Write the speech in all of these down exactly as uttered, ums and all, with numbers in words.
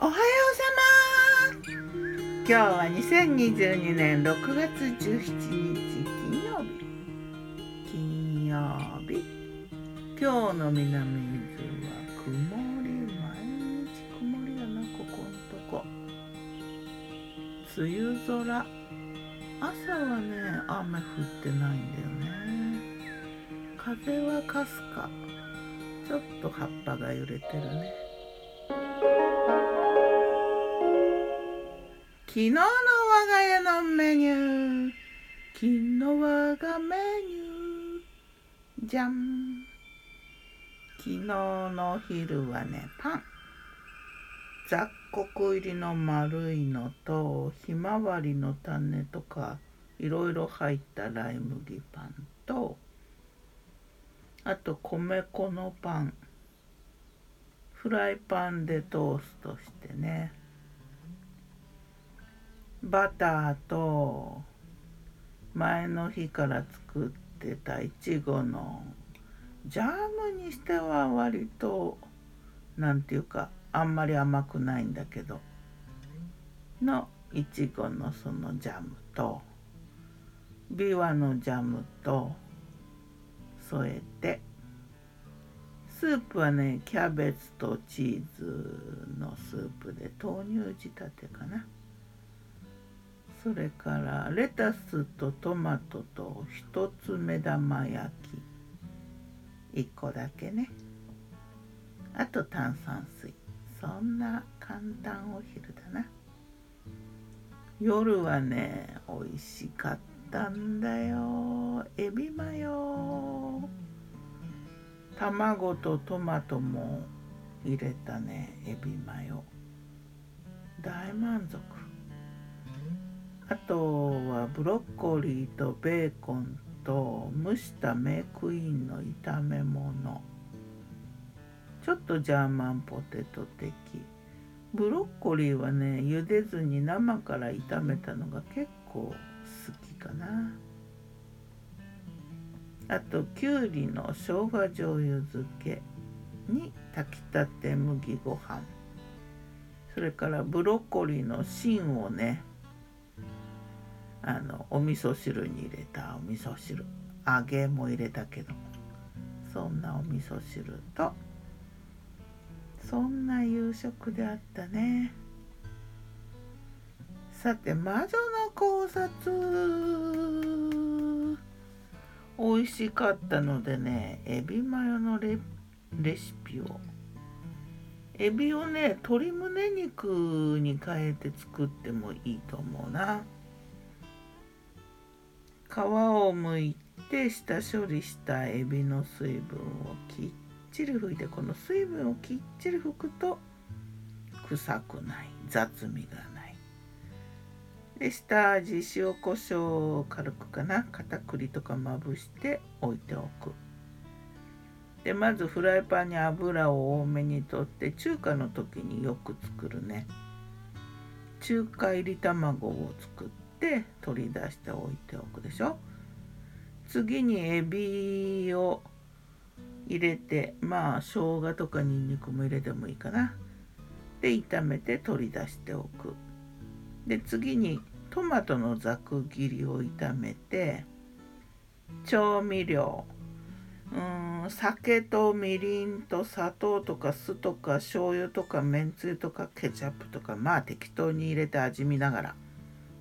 おはようさま。今日はにせんにじゅうにねんろくがつじゅうしちにち金曜日金曜日今日の南伊豆は曇り、毎日曇りだな。ここんとこ梅雨空。朝はね雨降ってないんだよね。風はかすか、ちょっと葉っぱが揺れてるね。昨日の我が家のメニュー、昨日我がメニューじゃん。昨日のお昼はね、パン雑穀入りの丸いのとひまわりの種とかいろいろ入ったライ麦パンと、あと米粉のパン、フライパンでトーストしてね、バターと前の日から作ってたいちごのジャムにしては割となんていうかあんまり甘くないんだけどのいちごのそのジャムとビワのジャムと添えて、スープはねキャベツとチーズのスープで豆乳仕立てかな。それからレタスとトマトと一つ目玉焼き一個だけね、あと炭酸水。そんな簡単お昼だな。夜はね美味しかったんだよ。エビマヨ、卵とトマトも入れたねエビマヨ、大満足。あとはブロッコリーとベーコンと蒸したメークインの炒め物、ちょっとジャーマンポテト的。ブロッコリーはね茹でずに生から炒めたのが結構好きかな。あときゅうりの生姜醤油漬けに炊きたて麦ご飯、それからブロッコリーの芯をねあのお味噌汁に入れたお味噌汁、揚げも入れたけど、そんなお味噌汁と、そんな夕食であったね。さて魔女の考察、美味しかったのでねエビマヨの レ, レシピをエビをね鶏胸肉に変えて作ってもいいと思うな。皮を剥いて下処理したエビの水分をきっちり拭いて、この水分をきっちり拭くと臭くない、雑味がない。で下味塩コショウを軽くかな、片栗とかまぶして置いておく。でまずフライパンに油を多めにとって、中華の時によく作るね中華入り卵を作ってで取り出しておいておくでしょ。次にエビを入れて、まあ生姜とかニンニクも入れてもいいかな。で炒めて取り出しておく。で次にトマトのざく切りを炒めて、調味料、うーん酒とみりんと砂糖とか酢とか醤油とかめんつゆとかケチャップとか、まあ適当に入れて味見ながら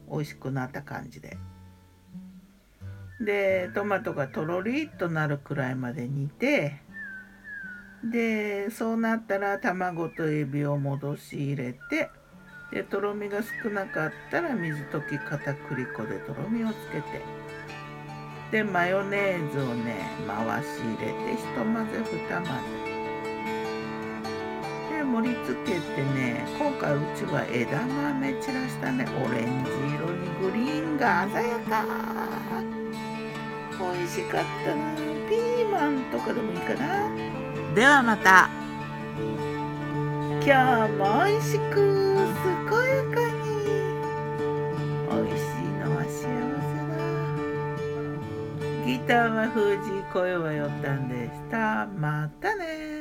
美味しくなった感じで、でトマトがとろりっとなるくらいまで煮て、でそうなったら卵とエビを戻し入れて、でとろみが少なかったら水溶き片栗粉でとろみをつけて、でマヨネーズをね回し入れて、ひと混ぜふた混ぜで盛り付けてね。今回うちは枝豆散らしたね、オレンジグリーンが鮮やか。美味しかったな。ピーマンとかでもいいかな。ではまた。今日も美味しく健やかに。美味しいのは幸せだ。ギターは藤井、声はよったんでした。またね。